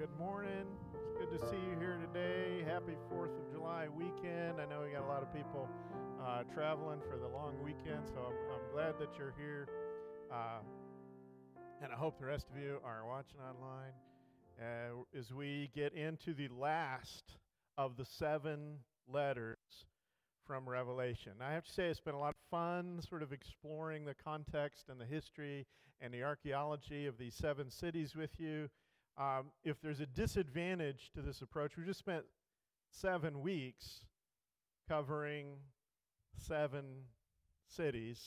Good morning. It's good to see you here today. Happy 4th of July weekend. I know we got a lot of people traveling for the long weekend, so I'm glad that you're here. And I hope the rest of you are watching online as we get into the last of the 7 letters from Revelation. I have to say it's been a lot of fun sort of exploring the context and the history and the archaeology of these 7 cities with you. If there's a disadvantage to this approach, we just spent 7 weeks covering 7 cities,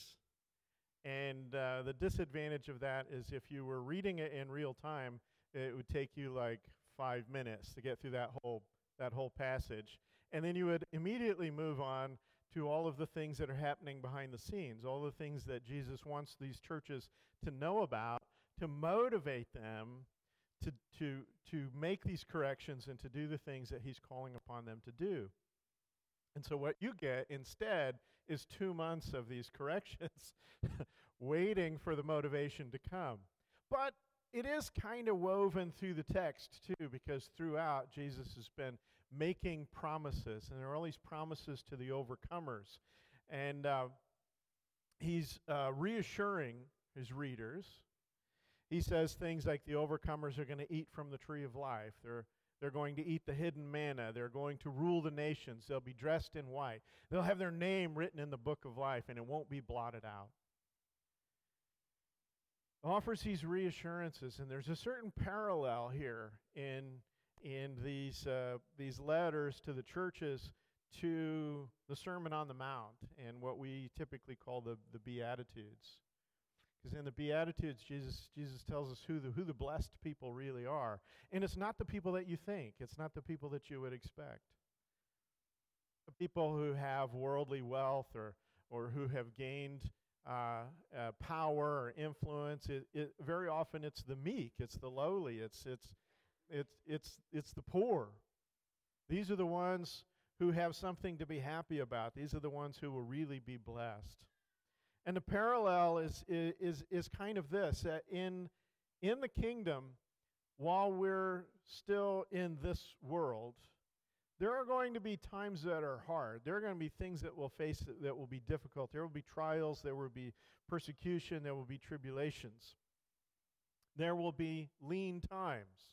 and the disadvantage of that is if you were reading it in real time, it would take you like 5 minutes to get through that whole passage. And then you would immediately move on to all of the things that are happening behind the scenes, all the things that Jesus wants these churches to know about, to motivate them to make these corrections and to do the things that he's calling upon them to do. And so what you get instead is 2 months of these corrections waiting for the motivation to come. But it is kind of woven through the text, too, because throughout, Jesus has been making promises, and there are all these promises to the overcomers. And he's reassuring his readers. He says things like the overcomers are going to eat from the tree of life. They're going to eat the hidden manna. They're going to rule the nations. They'll be dressed in white. They'll have their name written in the book of life, and it won't be blotted out. Offers these reassurances, and there's a certain parallel here in these letters to the churches to the Sermon on the Mount and what we typically call the Beatitudes, because in the Beatitudes Jesus tells us who the blessed people really are, and it's not the people that you think, it's not the people that you would expect, the people who have worldly wealth or who have gained power or influence. It very often it's the meek, it's the lowly, it's the poor. These are the ones who have something to be happy about. These are the ones who will really be blessed. And the parallel is kind of this, that in the kingdom, while we're still in this world, there are going to be times that are hard. There are going to be things that we'll face that will be difficult. There will be trials. There will be persecution. There will be tribulations. There will be lean times.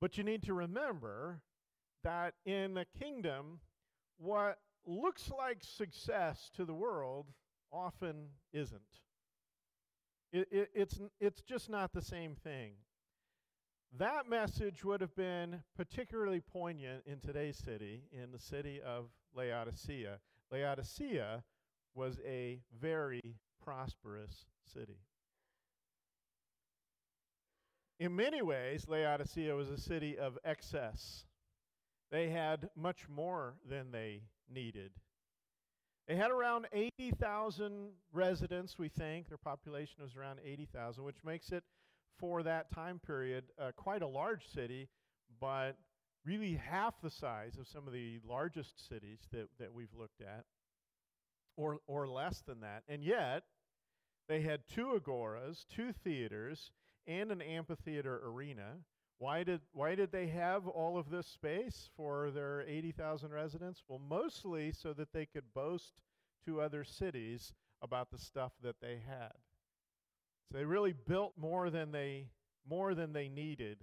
But you need to remember that in the kingdom, what looks like success to the world often isn't. It's just not the same thing. That message would have been particularly poignant in today's city, in the city of Laodicea. Laodicea was a very prosperous city. In many ways, Laodicea was a city of excess. They had much more than they needed. They had around 80,000 residents, we think. Their population was around 80,000, which makes it, for that time period, quite a large city, but really half the size of some of the largest cities that we've looked at, or less than that. And yet, they had 2 agoras, 2 theaters, and an amphitheater arena. Why did they have all of this space for their 80,000 residents? Well, mostly so that they could boast to other cities about the stuff that they had. So they really built more than they needed.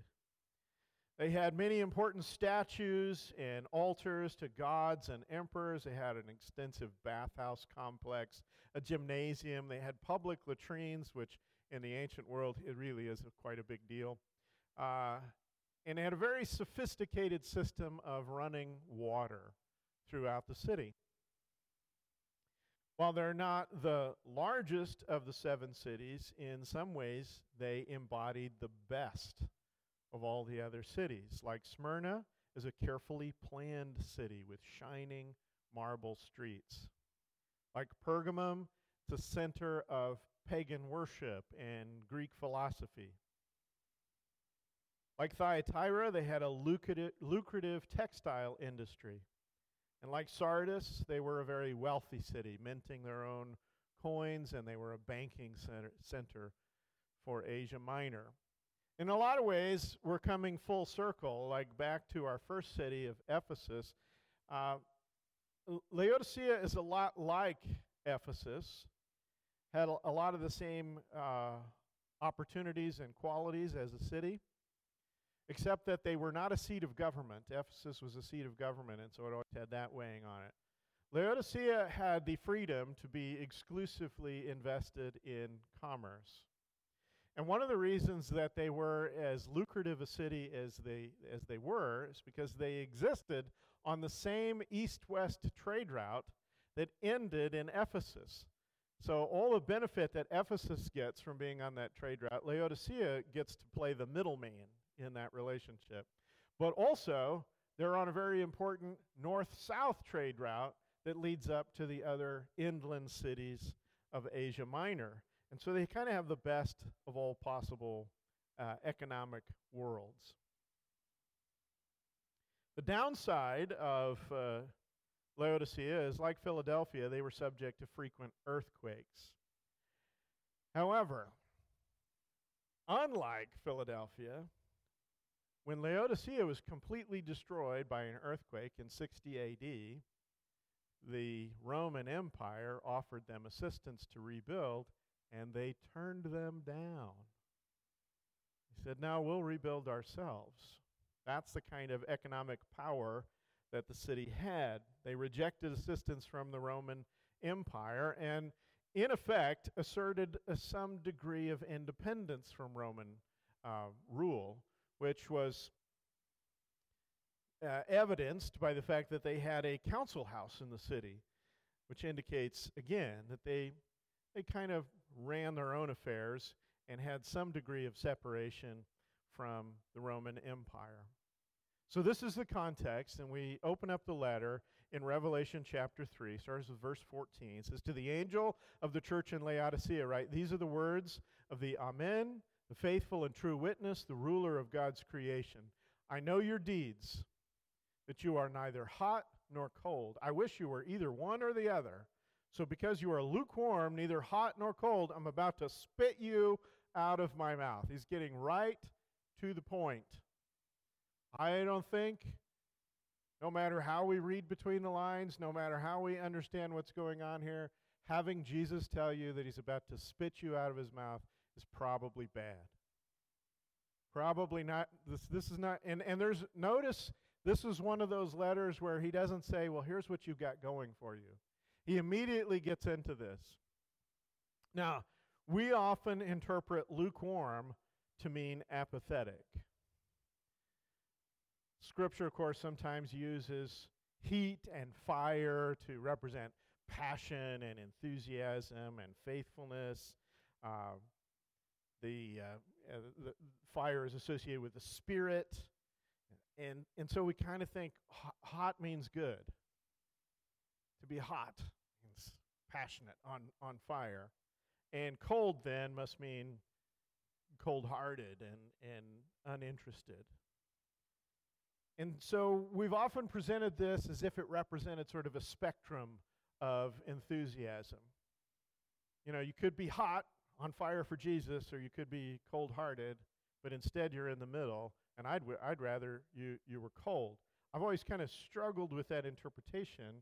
They had many important statues and altars to gods and emperors. They had an extensive bathhouse complex, a gymnasium. They had public latrines, which in the ancient world, it really is quite a big deal. And they had a very sophisticated system of running water throughout the city. While they're not the largest of the 7 cities, in some ways they embodied the best of all the other cities. Like Smyrna is a carefully planned city with shining marble streets. Like Pergamum, it's a center of pagan worship and Greek philosophy. Like Thyatira, they had a lucrative textile industry. And like Sardis, they were a very wealthy city, minting their own coins, and they were a banking center for Asia Minor. In a lot of ways, we're coming full circle, like back to our first city of Ephesus. Laodicea is a lot like Ephesus, had a lot of the same opportunities and qualities as a city, except that they were not a seat of government. Ephesus was a seat of government, and so it always had that weighing on it. Laodicea had the freedom to be exclusively invested in commerce. And one of the reasons that they were as lucrative a city as they were is because they existed on the same east-west trade route that ended in Ephesus. So all the benefit that Ephesus gets from being on that trade route, Laodicea gets to play the middleman in that relationship. But also, they're on a very important north-south trade route that leads up to the other inland cities of Asia Minor. And so they kind of have the best of all possible economic worlds. The downside of Laodicea is, like Philadelphia, they were subject to frequent earthquakes. However, unlike Philadelphia, when Laodicea was completely destroyed by an earthquake in 60 AD, the Roman Empire offered them assistance to rebuild, and they turned them down. They said, "No, we'll rebuild ourselves." That's the kind of economic power that the city had. They rejected assistance from the Roman Empire and, in effect, asserted some degree of independence from Roman rule, which was evidenced by the fact that they had a council house in the city, which indicates, again, that they kind of ran their own affairs and had some degree of separation from the Roman Empire. So this is the context, and we open up the letter in Revelation chapter 3, starts with verse 14. It says, "To the angel of the church in Laodicea, write, these are the words of the Amen, the faithful and true witness, the ruler of God's creation. I know your deeds, that you are neither hot nor cold. I wish you were either one or the other. So because you are lukewarm, neither hot nor cold, I'm about to spit you out of my mouth." He's getting right to the point. I don't think, no matter how we read between the lines, no matter how we understand what's going on here, having Jesus tell you that he's about to spit you out of his mouth is probably bad. Probably not, this is not, and there's, notice, this is one of those letters where he doesn't say, well, here's what you've got going for you. He immediately gets into this. Now, we often interpret lukewarm to mean apathetic. Scripture, of course, sometimes uses heat and fire to represent passion and enthusiasm and faithfulness. The fire is associated with the spirit. And so we kind of think hot means good. To be hot means passionate, on fire. And cold then must mean cold-hearted and uninterested. And so we've often presented this as if it represented sort of a spectrum of enthusiasm. You know, you could be hot, on fire for Jesus, or you could be cold-hearted, but instead you're in the middle, and I'd rather you were cold. I've always kind of struggled with that interpretation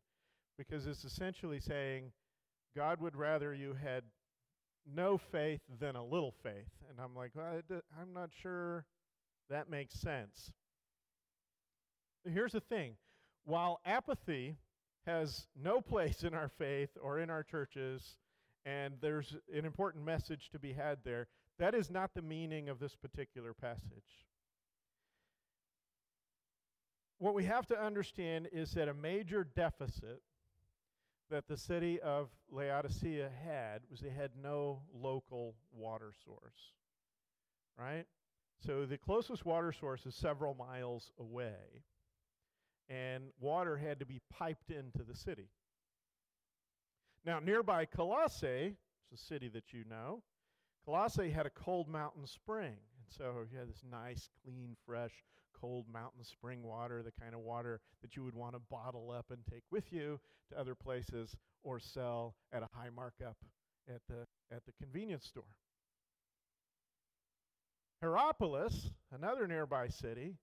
because it's essentially saying God would rather you had no faith than a little faith. And I'm like, well, I'm not sure that makes sense. Here's the thing. While apathy has no place in our faith or in our churches, and there's an important message to be had there, that is not the meaning of this particular passage. What we have to understand is that a major deficit that the city of Laodicea had was they had no local water source, right? So the closest water source is several miles away, and water had to be piped into the city. Now, nearby Colossae, it's a city that you know, Colossae had a cold mountain spring, and so you had this nice, clean, fresh, cold mountain spring water, the kind of water that you would want to bottle up and take with you to other places or sell at a high markup at the convenience store. Hierapolis, another nearby city,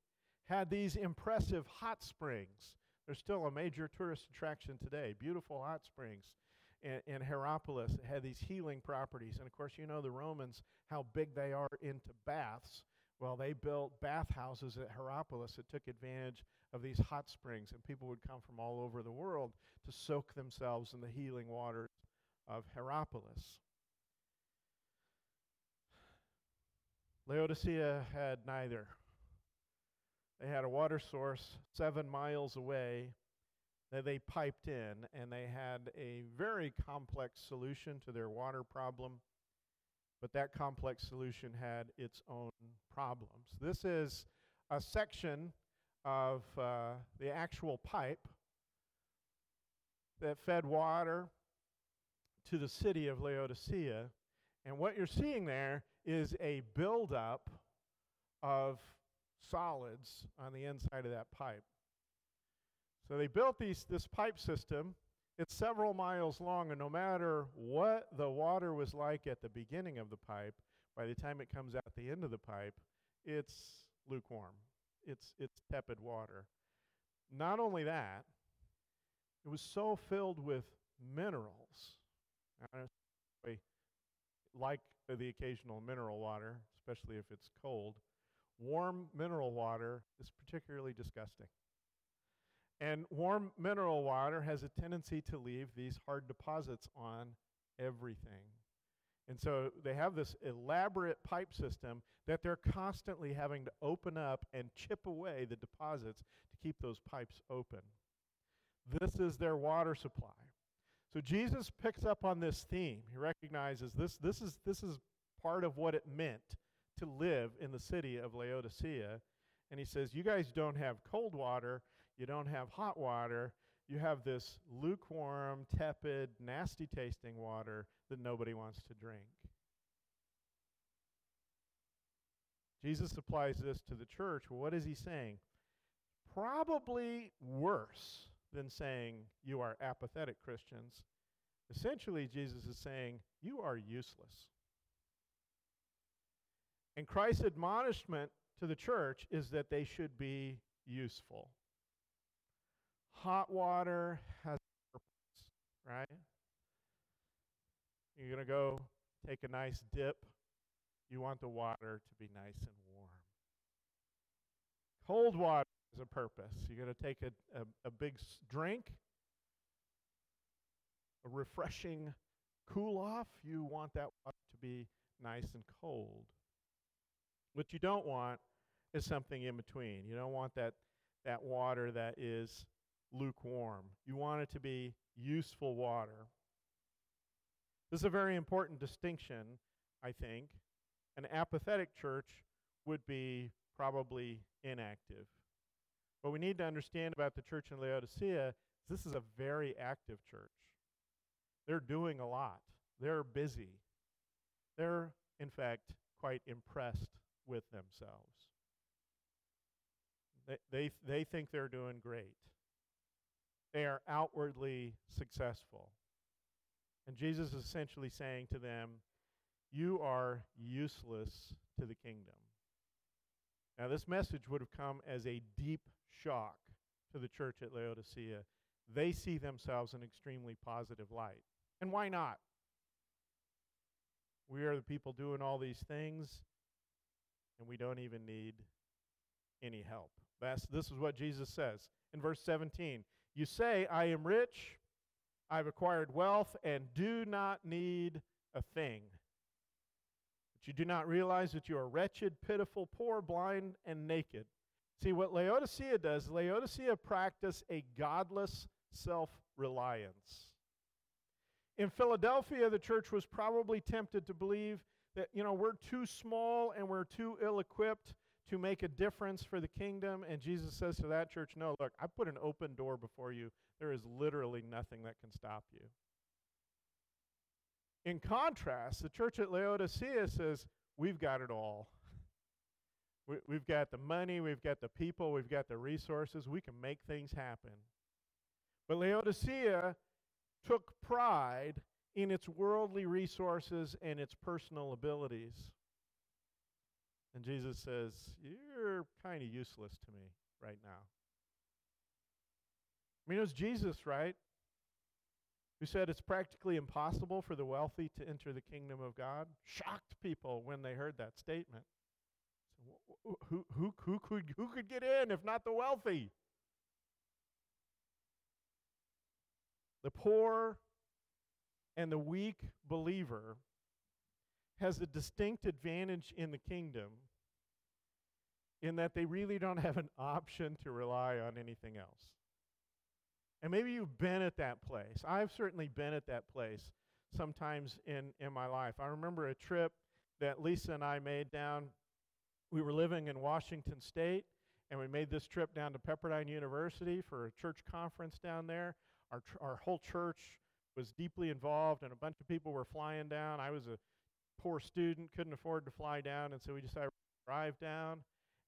had these impressive hot springs. They're still a major tourist attraction today, beautiful hot springs in Hierapolis. It had these healing properties. And, of course, you know the Romans, how big they are into baths. Well, they built bathhouses at Hierapolis that took advantage of these hot springs, and people would come from all over the world to soak themselves in the healing waters of Hierapolis. Laodicea had neither. They had a water source 7 miles away that they piped in, and they had a very complex solution to their water problem, but that complex solution had its own problems. This is a section of the actual pipe that fed water to the city of Laodicea, and what you're seeing there is a buildup of solids on the inside of that pipe. So they built this pipe system. It's several miles long, and no matter what the water was like at the beginning of the pipe, by the time it comes out the end of the pipe, it's lukewarm. It's tepid water. Not only that, it was so filled with minerals. I like the occasional mineral water, especially if it's cold. Warm mineral water is particularly disgusting. And warm mineral water has a tendency to leave these hard deposits on everything. And so they have this elaborate pipe system that they're constantly having to open up and chip away the deposits to keep those pipes open. This is their water supply. So Jesus picks up on this theme. He recognizes this is part of what it meant to live in the city of Laodicea. And he says, you guys don't have cold water. You don't have hot water. You have this lukewarm, tepid, nasty-tasting water that nobody wants to drink. Jesus applies this to the church. What is he saying? Probably worse than saying you are apathetic Christians. Essentially, Jesus is saying you are useless. And Christ's admonishment to the church is that they should be useful. Hot water has a purpose, right? You're going to go take a nice dip. You want the water to be nice and warm. Cold water has a purpose. You're going to take a big drink, a refreshing cool off. You want that water to be nice and cold. What you don't want is something in between. You don't want that water that is lukewarm. You want it to be useful water. This is a very important distinction, I think. An apathetic church would be probably inactive. What we need to understand about the church in Laodicea is this is a very active church. They're doing a lot. They're busy. They're, in fact, quite impressed with themselves. They think they're doing great. They are outwardly successful. And Jesus is essentially saying to them, you are useless to the kingdom. Now, this message would have come as a deep shock to the church at Laodicea. They see themselves in extremely positive light. And why not? We are the people doing all these things, and we don't even need any help. This is what Jesus says in verse 17. You say, I am rich, I've acquired wealth, and do not need a thing. But you do not realize that you are wretched, pitiful, poor, blind, and naked. See, what Laodicea does, Laodicea practice a godless self-reliance. In Philadelphia, the church was probably tempted to believe that, we're too small and we're too ill-equipped to make a difference for the kingdom, and Jesus says to that church, no, look, I put an open door before you. There is literally nothing that can stop you. In contrast, the church at Laodicea says, we've got it all. We've got the money, we've got the people, we've got the resources. We can make things happen. But Laodicea took pride in its worldly resources and its personal abilities. And Jesus says, you're kind of useless to me right now. I mean, it was Jesus, right? Who said it's practically impossible for the wealthy to enter the kingdom of God. Shocked people when they heard that statement. So who could get in if not the wealthy? The poor and the weak believer has a distinct advantage in the kingdom in that they really don't have an option to rely on anything else. And maybe you've been at that place. I've certainly been at that place sometimes in my life. I remember a trip that Lisa and I made down. We were living in Washington State, and we made this trip down to Pepperdine University for a church conference down there. Our whole church was deeply involved, and a bunch of people were flying down. I was a poor student, couldn't afford to fly down, and so we decided to drive down.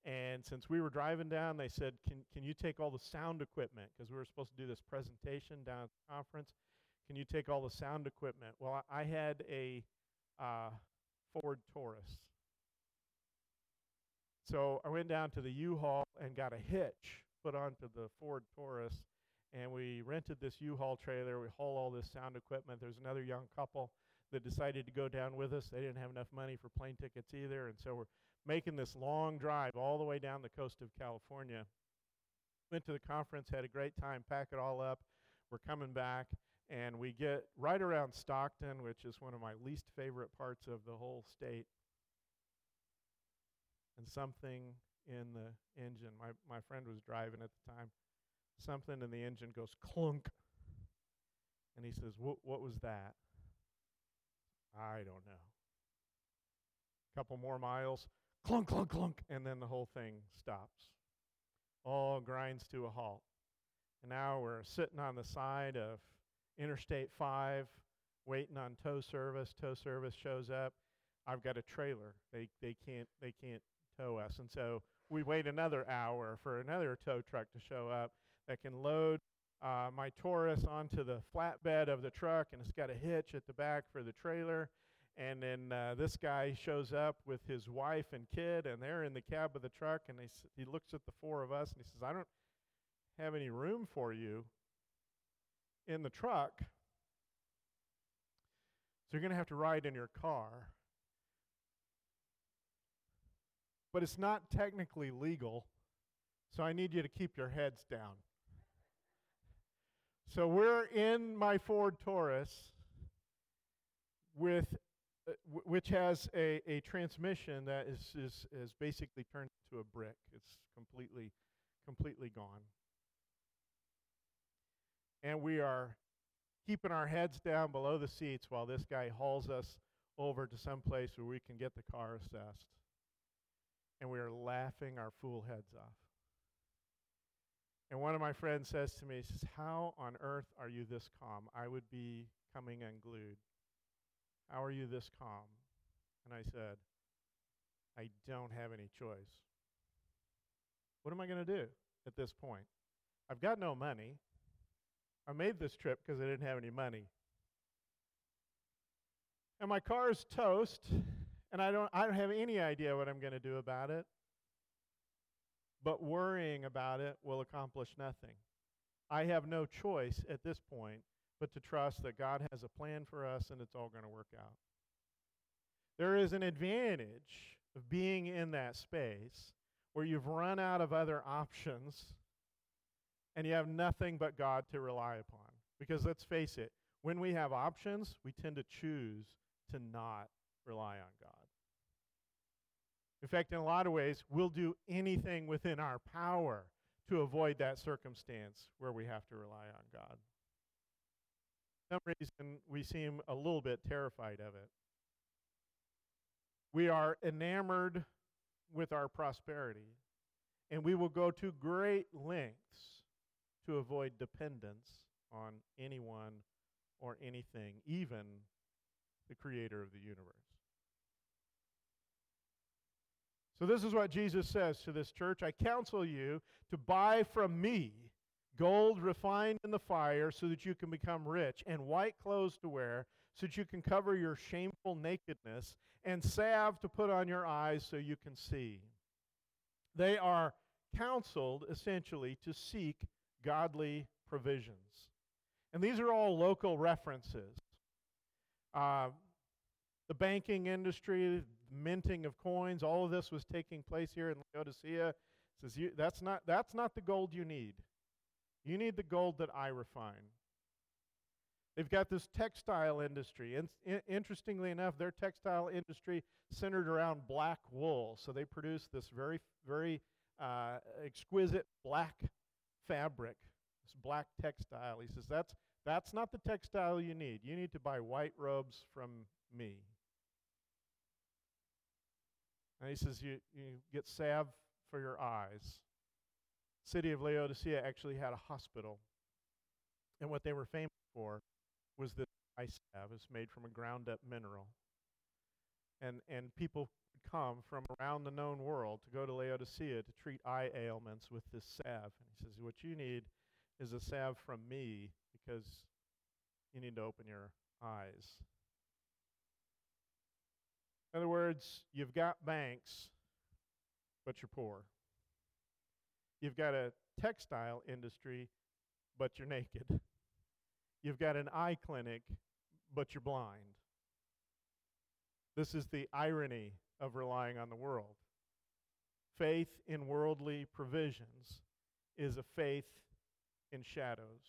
And since we were driving down, they said, can you take all the sound equipment? Because we were supposed to do this presentation down at the conference. Can you take all the sound equipment? Well, I had a Ford Taurus. So I went down to the U-Haul and got a hitch put onto the Ford Taurus. And we rented this U-Haul trailer. We haul all this sound equipment. There's another young couple that decided to go down with us. They didn't have enough money for plane tickets either. And so we're making this long drive all the way down the coast of California. Went to the conference, had a great time, pack it all up. We're coming back, and we get right around Stockton, which is one of my least favorite parts of the whole state. And something in the engine, my friend was driving at the time, something in the engine goes clunk. And he says, what was that? I don't know. A couple more miles, clunk, clunk, clunk, and then the whole thing stops. All grinds to a halt. And now we're sitting on the side of Interstate 5, waiting on tow service. Tow service shows up. I've got a trailer. They can't tow us. And so we wait another hour for another tow truck to show up that can load my Taurus onto the flatbed of the truck, and it's got a hitch at the back for the trailer. And then this guy shows up with his wife and kid, and they're in the cab of the truck, and he looks at the four of us, and he says, I don't have any room for you in the truck, so you're going to have to ride in your car. But it's not technically legal, so I need you to keep your heads down. So we're in my Ford Taurus, which has a transmission that is basically turned into a brick. It's completely gone. And we are keeping our heads down below the seats while this guy hauls us over to some place where we can get the car assessed. And we are laughing our fool heads off. And one of my friends says to me, he says, how on earth are you this calm? I would be coming unglued. How are you this calm? And I said, I don't have any choice. What am I going to do at this point? I've got no money. I made this trip because I didn't have any money. And my car's toast, and I don't have any idea what I'm going to do about it. But worrying about it will accomplish nothing. I have no choice at this point but to trust that God has a plan for us and it's all going to work out. There is an advantage of being in that space where you've run out of other options and you have nothing but God to rely upon. Because let's face it, when we have options, we tend to choose to not rely on God. In fact, in a lot of ways, we'll do anything within our power to avoid that circumstance where we have to rely on God. For some reason, we seem a little bit terrified of it. We are enamored with our prosperity, and we will go to great lengths to avoid dependence on anyone or anything, even the creator of the universe. So this is what Jesus says to this church. I counsel you to buy from me gold refined in the fire so that you can become rich, and white clothes to wear so that you can cover your shameful nakedness, and salve to put on your eyes so you can see. They are counseled, essentially, to seek godly provisions. And these are all local references. The banking industry, minting of coins, all of this was taking place here in Laodicea. It says, that's not the gold you need. You need the gold that I refine. They've got this textile industry. Interestingly enough, their textile industry centered around black wool. So they produce this very, very exquisite black fabric, this black textile. He says, that's not the textile you need. You need to buy white robes from me. And he says, you get salve for your eyes. City of Laodicea actually had a hospital. And what they were famous for was this eye salve. It's made from a ground-up mineral. And people would come from around the known world to go to Laodicea to treat eye ailments with this salve. And he says, what you need is a salve from me because you need to open your eyes. In other words, you've got banks, but you're poor. You've got a textile industry, but you're naked. You've got an eye clinic, but you're blind. This is the irony of relying on the world. Faith in worldly provisions is a faith in shadows.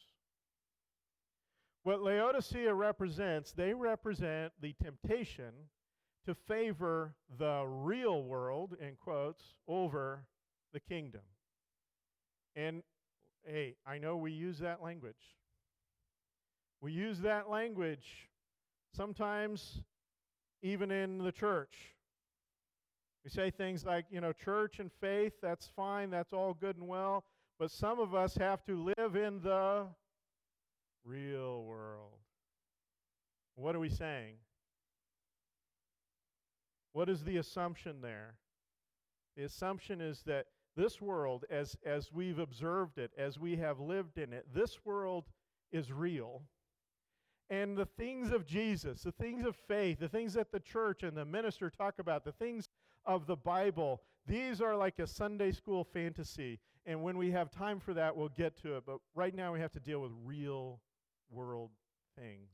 What Laodicea represents, they represent the temptation to favor the real world, in quotes, over the kingdom. And, hey, I know we use that language. We use that language sometimes even in the church. We say things like, church and faith, that's fine, that's all good and well, but some of us have to live in the real world. What are we saying? What is the assumption there? The assumption is that this world, as we've observed it, as we have lived in it, this world is real. And the things of Jesus, the things of faith, the things that the church and the minister talk about, the things of the Bible, these are like a Sunday school fantasy. And when we have time for that, we'll get to it. But right now we have to deal with real world things.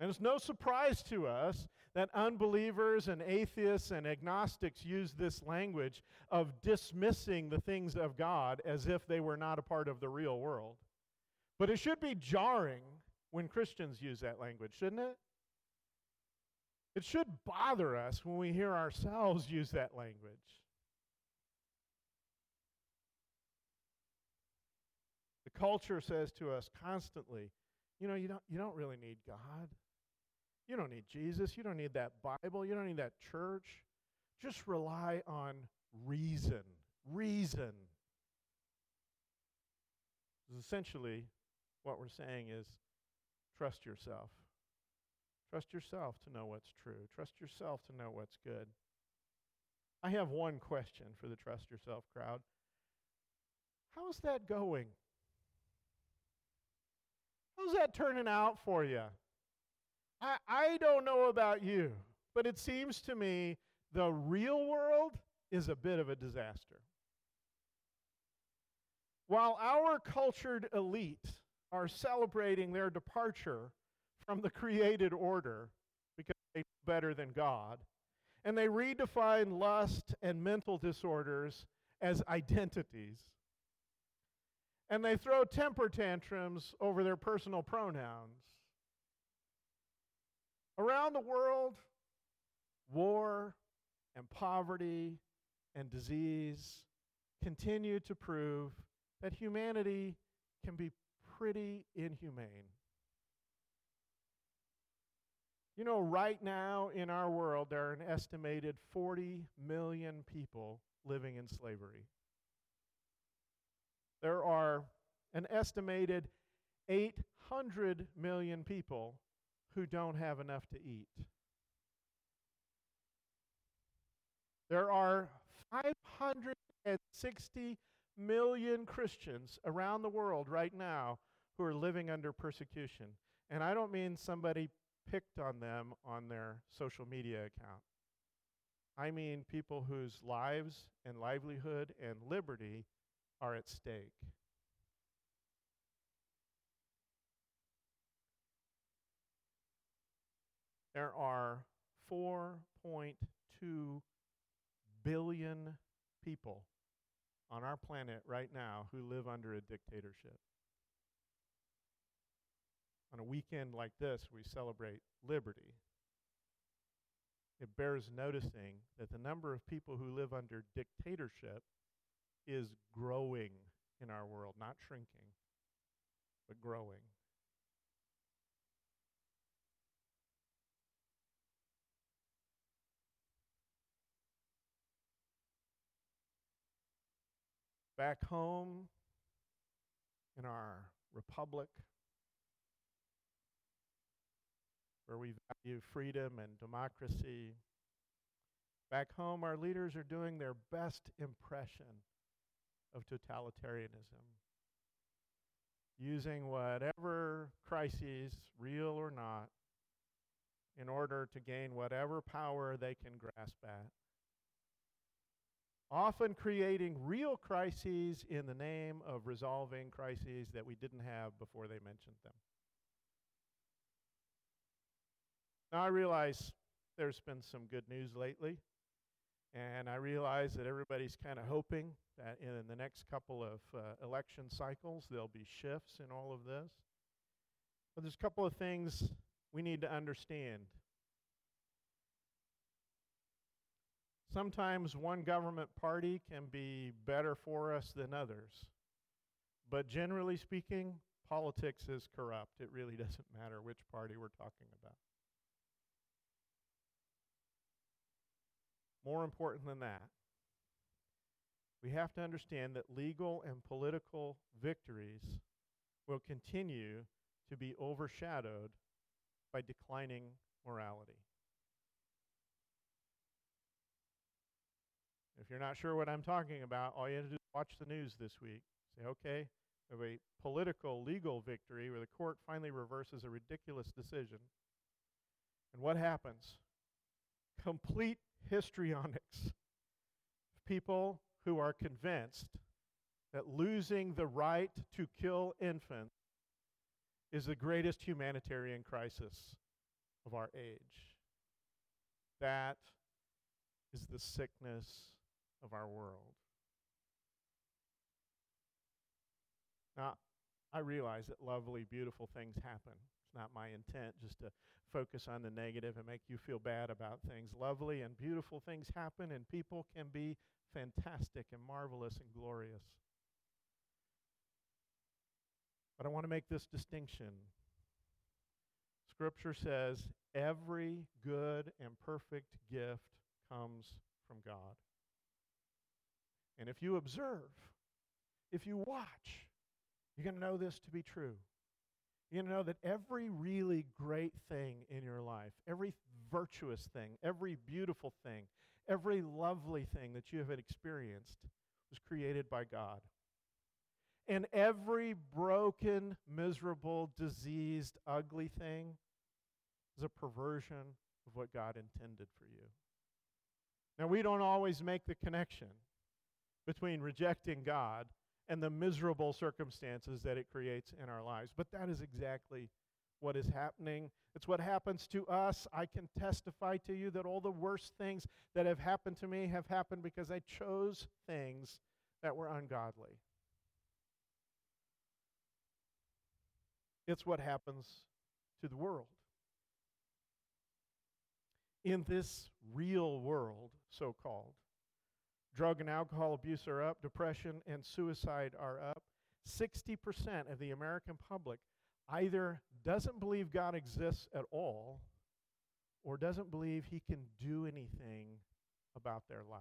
And it's no surprise to us that unbelievers and atheists and agnostics use this language of dismissing the things of God as if they were not a part of the real world. But it should be jarring when Christians use that language, shouldn't it? It should bother us when we hear ourselves use that language. The culture says to us constantly, you don't really need God. You don't need Jesus. You don't need that Bible. You don't need that church. Just rely on reason. Reason. Essentially, what we're saying is trust yourself. Trust yourself to know what's true. Trust yourself to know what's good. I have one question for the trust yourself crowd. How's that going? How's that turning out for you? I don't know about you, but it seems to me the real world is a bit of a disaster. While our cultured elite are celebrating their departure from the created order because they know better than God, and they redefine lust and mental disorders as identities, and they throw temper tantrums over their personal pronouns. Around the world, war and poverty and disease continue to prove that humanity can be pretty inhumane. Right now in our world, there are an estimated 40 million people living in slavery. There are an estimated 800 million people who don't have enough to eat. There are 560 million Christians around the world right now who are living under persecution. And I don't mean somebody picked on them on their social media account. I mean people whose lives and livelihood and liberty are at stake. There are 4.2 billion people on our planet right now who live under a dictatorship. On a weekend like this, we celebrate liberty. It bears noticing that the number of people who live under dictatorship is growing in our world, not shrinking, but growing. Back home in our republic, where we value freedom and democracy. Back home, our leaders are doing their best impression of totalitarianism, using whatever crises, real or not, in order to gain whatever power they can grasp at, often creating real crises in the name of resolving crises that we didn't have before they mentioned them. Now I realize there's been some good news lately, and I realize that everybody's kind of hoping that in the next couple of election cycles there'll be shifts in all of this. But there's a couple of things we need to understand. Sometimes one government party can be better for us than others, but generally speaking, politics is corrupt. It really doesn't matter which party we're talking about. More important than that, we have to understand that legal and political victories will continue to be overshadowed by declining morality. If you're not sure what I'm talking about, all you have to do is watch the news this week. Say, okay, we have a political legal victory where the court finally reverses a ridiculous decision. And what happens? Complete histrionics. People who are convinced that losing the right to kill infants is the greatest humanitarian crisis of our age. That is the sickness of our world. Now, I realize that lovely, beautiful things happen. It's not my intent just to focus on the negative and make you feel bad about things. Lovely and beautiful things happen, and people can be fantastic and marvelous and glorious. But I want to make this distinction. Scripture says, every good and perfect gift comes from God. And if you observe, if you watch, you're going to know this to be true. You're going to know that every really great thing in your life, every virtuous thing, every beautiful thing, every lovely thing that you have experienced was created by God. And every broken, miserable, diseased, ugly thing is a perversion of what God intended for you. Now, we don't always make the connection between rejecting God and the miserable circumstances that it creates in our lives, but that is exactly what is happening. It's what happens to us. I can testify to you that all the worst things that have happened to me have happened because I chose things that were ungodly. It's what happens to the world. In this real world, so-called, drug and alcohol abuse are up, depression and suicide are up. 60% of the American public either doesn't believe God exists at all or doesn't believe he can do anything about their life.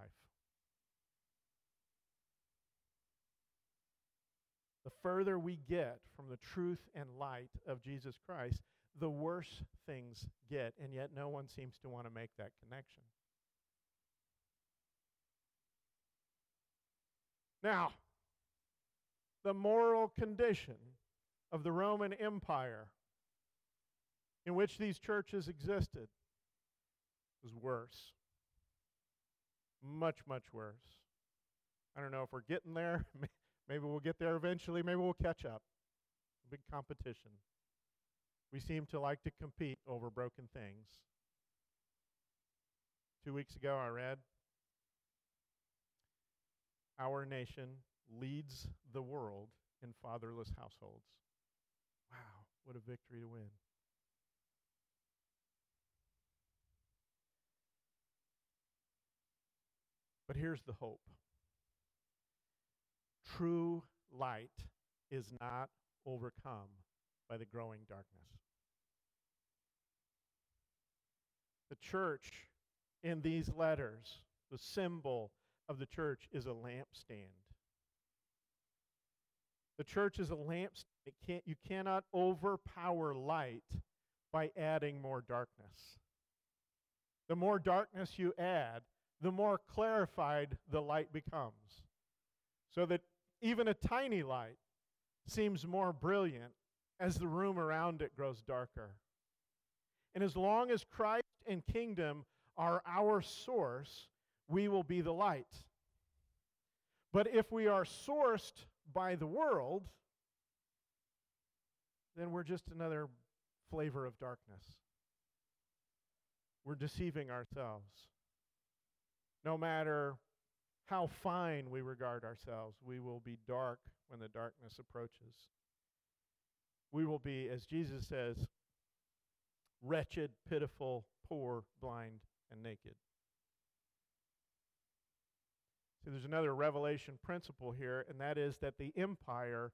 The further we get from the truth and light of Jesus Christ, the worse things get, and yet no one seems to want to make that connection. Now, the moral condition of the Roman Empire in which these churches existed was worse. Much, much worse. I don't know if we're getting there. Maybe we'll get there eventually. Maybe we'll catch up. Big competition. We seem to like to compete over broken things. 2 weeks ago, I read, our nation leads the world in fatherless households. Wow, what a victory to win. But here's the hope. True light is not overcome by the growing darkness. The church in these letters, the symbol of the church is a lampstand. The church is a lampstand. You cannot overpower light by adding more darkness. The more darkness you add, the more clarified the light becomes. So that even a tiny light seems more brilliant as the room around it grows darker. And as long as Christ and kingdom are our source, we will be the light. But if we are sourced by the world, then we're just another flavor of darkness. We're deceiving ourselves. No matter how fine we regard ourselves, we will be dark when the darkness approaches. We will be, as Jesus says, wretched, pitiful, poor, blind, and naked. So there's another revelation principle here, and that is that the empire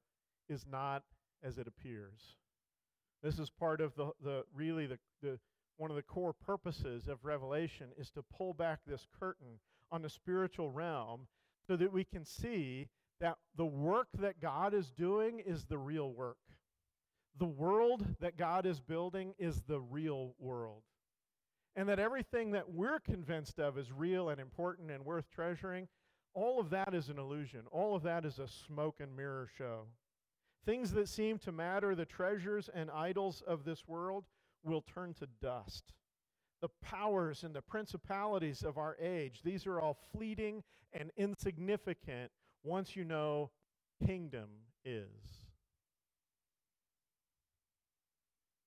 is not as it appears. This is part of the one of the core purposes of Revelation is to pull back this curtain on the spiritual realm so that we can see that the work that God is doing is the real work. The world that God is building is the real world. And that everything that we're convinced of is real and important and worth treasuring, all of that is an illusion. All of that is a smoke and mirror show. Things that seem to matter, the treasures and idols of this world, will turn to dust. The powers and the principalities of our age, these are all fleeting and insignificant once you know kingdom is.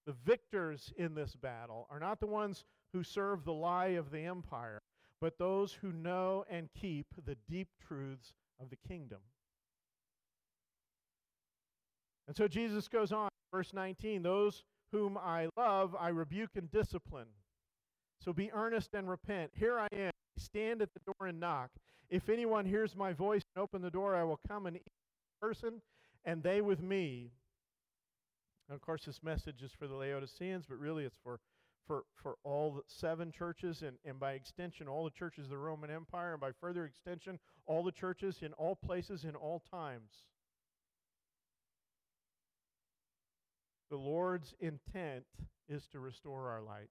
The victors in this battle are not the ones who serve the lie of the empire, but those who know and keep the deep truths of the kingdom. And so Jesus goes on, verse 19, those whom I love, I rebuke and discipline. So be earnest and repent. Here I am, stand at the door and knock. If anyone hears my voice and open the door, I will come and eat with the person, and they with me. And of course, this message is for the Laodiceans, but really it's for all the seven churches and by extension, all the churches of the Roman Empire, and by further extension, all the churches in all places, in all times. The Lord's intent is to restore our light.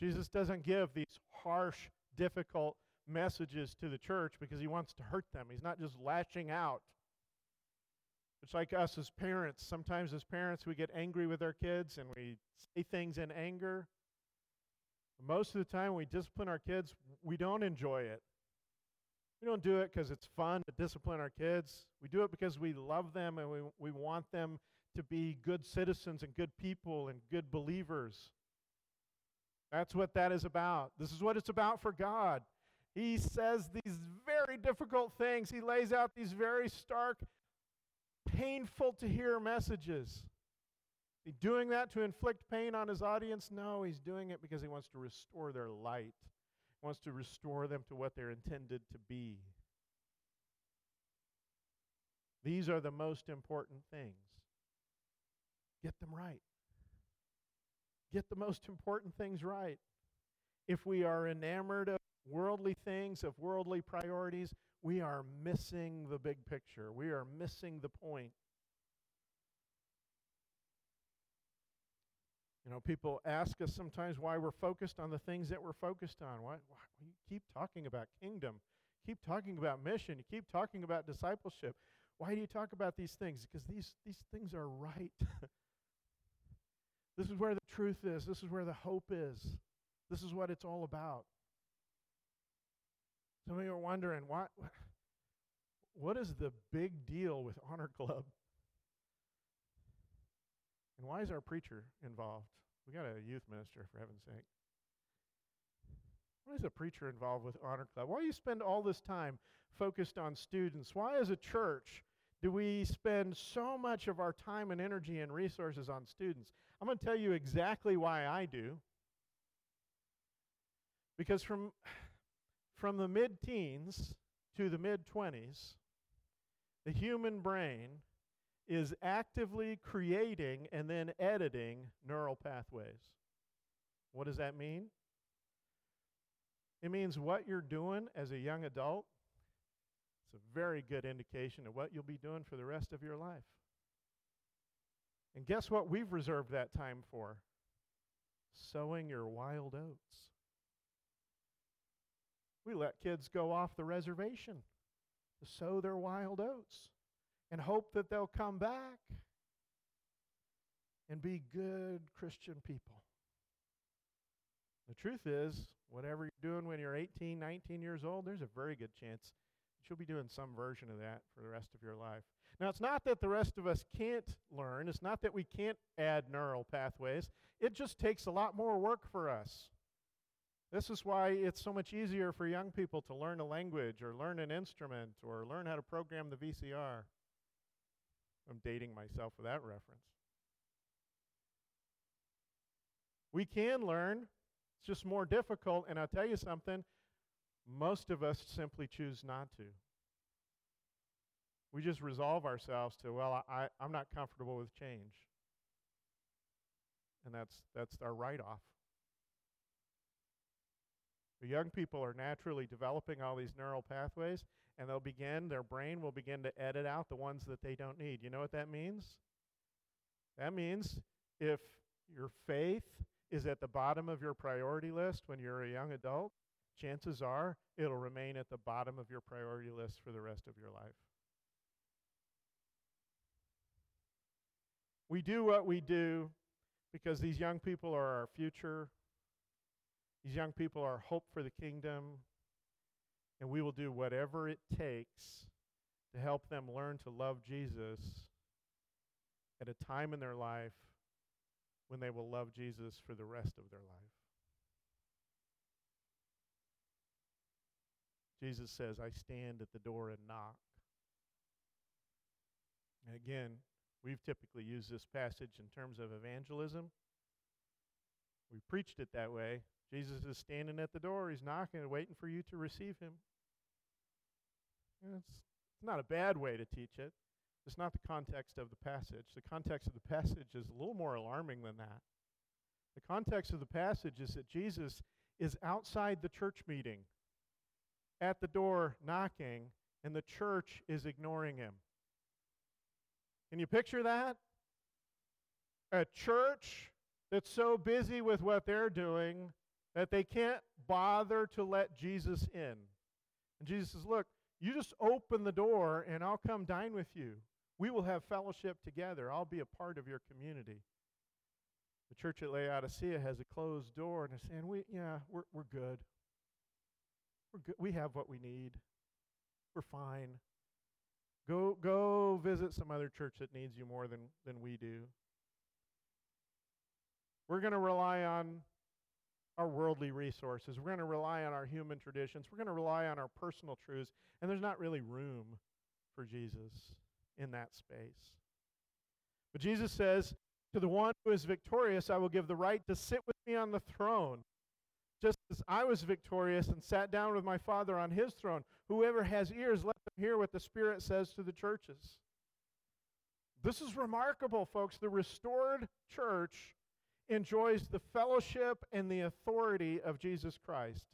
Jesus doesn't give these harsh, difficult messages to the church because he wants to hurt them. He's not just lashing out. It's like us as parents. Sometimes as parents we get angry with our kids and we say things in anger. Most of the time we discipline our kids, we don't enjoy it. We don't do it because it's fun to discipline our kids. We do it because we love them and we want them to be good citizens and good people and good believers. That's what that is about. This is what it's about for God. He says these very difficult things. He lays out these very stark, painful to hear messages. Is he doing that to inflict pain on his audience? No, he's doing it because he wants to restore their light. He wants to restore them to what they're intended to be. These are the most important things. Get them right. Get the most important things right. If we are enamored of worldly things, of worldly priorities, we are missing the big picture. We are missing the point. You know, people ask us sometimes why we're focused on the things that we're focused on. Why you keep talking about kingdom? You keep talking about mission. You keep talking about discipleship. Why do you talk about these things? Because these things are right. This is where the truth is. This is where the hope is. This is what it's all about. Some of you are wondering, what is the big deal with Honor Club? And why is our preacher involved? We got a youth minister, for heaven's sake. Why is a preacher involved with Honor Club? Why do you spend all this time focused on students? Why, as a church, do we spend so much of our time and energy and resources on students? I'm going to tell you exactly why I do. Because from the mid-teens to the mid-20s, the human brain is actively creating and then editing neural pathways. What does that mean? It means what you're doing as a young adult, it's a very good indication of what you'll be doing for the rest of your life. And guess what we've reserved that time for? Sowing your wild oats. We let kids go off the reservation to sow their wild oats and hope that they'll come back and be good Christian people. The truth is, whatever you're doing when you're 18, 19 years old, there's a very good chance that you'll be doing some version of that for the rest of your life. Now, it's not that the rest of us can't learn. It's not that we can't add neural pathways. It just takes a lot more work for us. This is why it's so much easier for young people to learn a language or learn an instrument or learn how to program the VCR. I'm dating myself with that reference. We can learn. It's just more difficult, and I'll tell you something, most of us simply choose not to. We just resolve ourselves to, well, I'm not comfortable with change. And that's our write-off. The young people are naturally developing all these neural pathways, and their brain will begin to edit out the ones that they don't need. You know what that means? That means if your faith is at the bottom of your priority list when you're a young adult, chances are it'll remain at the bottom of your priority list for the rest of your life. We do what we do because these young people are our future. These young people are hope for the kingdom, and we will do whatever it takes to help them learn to love Jesus at a time in their life when they will love Jesus for the rest of their life. Jesus says, I stand at the door and knock. And again, we've typically used this passage in terms of evangelism. We preached it that way. Jesus is standing at the door. He's knocking and waiting for you to receive him. It's not a bad way to teach it. It's not the context of the passage. The context of the passage is a little more alarming than that. The context of the passage is that Jesus is outside the church meeting, at the door knocking, and the church is ignoring him. Can you picture that? A church that's so busy with what they're doing that they can't bother to let Jesus in. And Jesus says, look, you just open the door and I'll come dine with you. We will have fellowship together. I'll be a part of your community. The church at Laodicea has a closed door and they're saying, we're good. We're good. We have what we need. We're fine. Go visit some other church that needs you more than we do. We're going to rely on our worldly resources. We're going to rely on our human traditions. We're going to rely on our personal truths. And there's not really room for Jesus in that space. But Jesus says, to the one who is victorious, I will give the right to sit with me on the throne. Just as I was victorious and sat down with my Father on his throne, whoever has ears, let them hear what the Spirit says to the churches. This is remarkable, folks. The restored church enjoys the fellowship and the authority of Jesus Christ.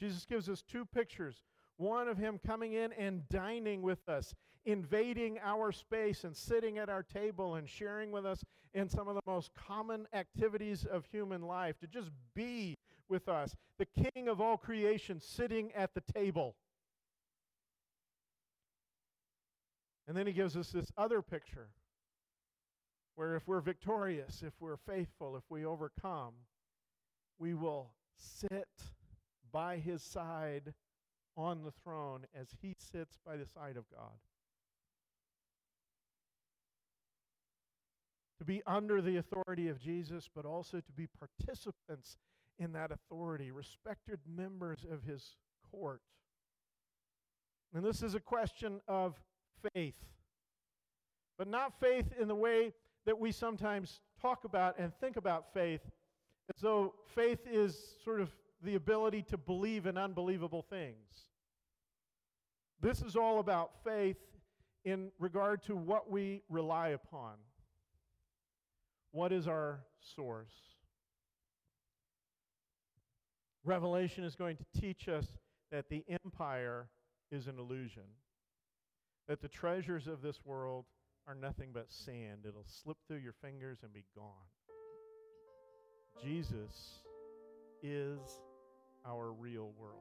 Jesus gives us two pictures. One of him coming in and dining with us, invading our space and sitting at our table and sharing with us in some of the most common activities of human life, to just be with us. The King of all creation sitting at the table. And then he gives us this other picture where if we're victorious, if we're faithful, if we overcome, we will sit by his side on the throne as he sits by the side of God. To be under the authority of Jesus, but also to be participants in that authority, respected members of his court. And this is a question of faith, but not faith in the way that we sometimes talk about and think about faith, as though faith is sort of the ability to believe in unbelievable things. This is all about faith in regard to what we rely upon. What is our source? Revelation is going to teach us that the empire is an illusion, that the treasures of this world are nothing but sand. It'll slip through your fingers and be gone. Jesus is our real world.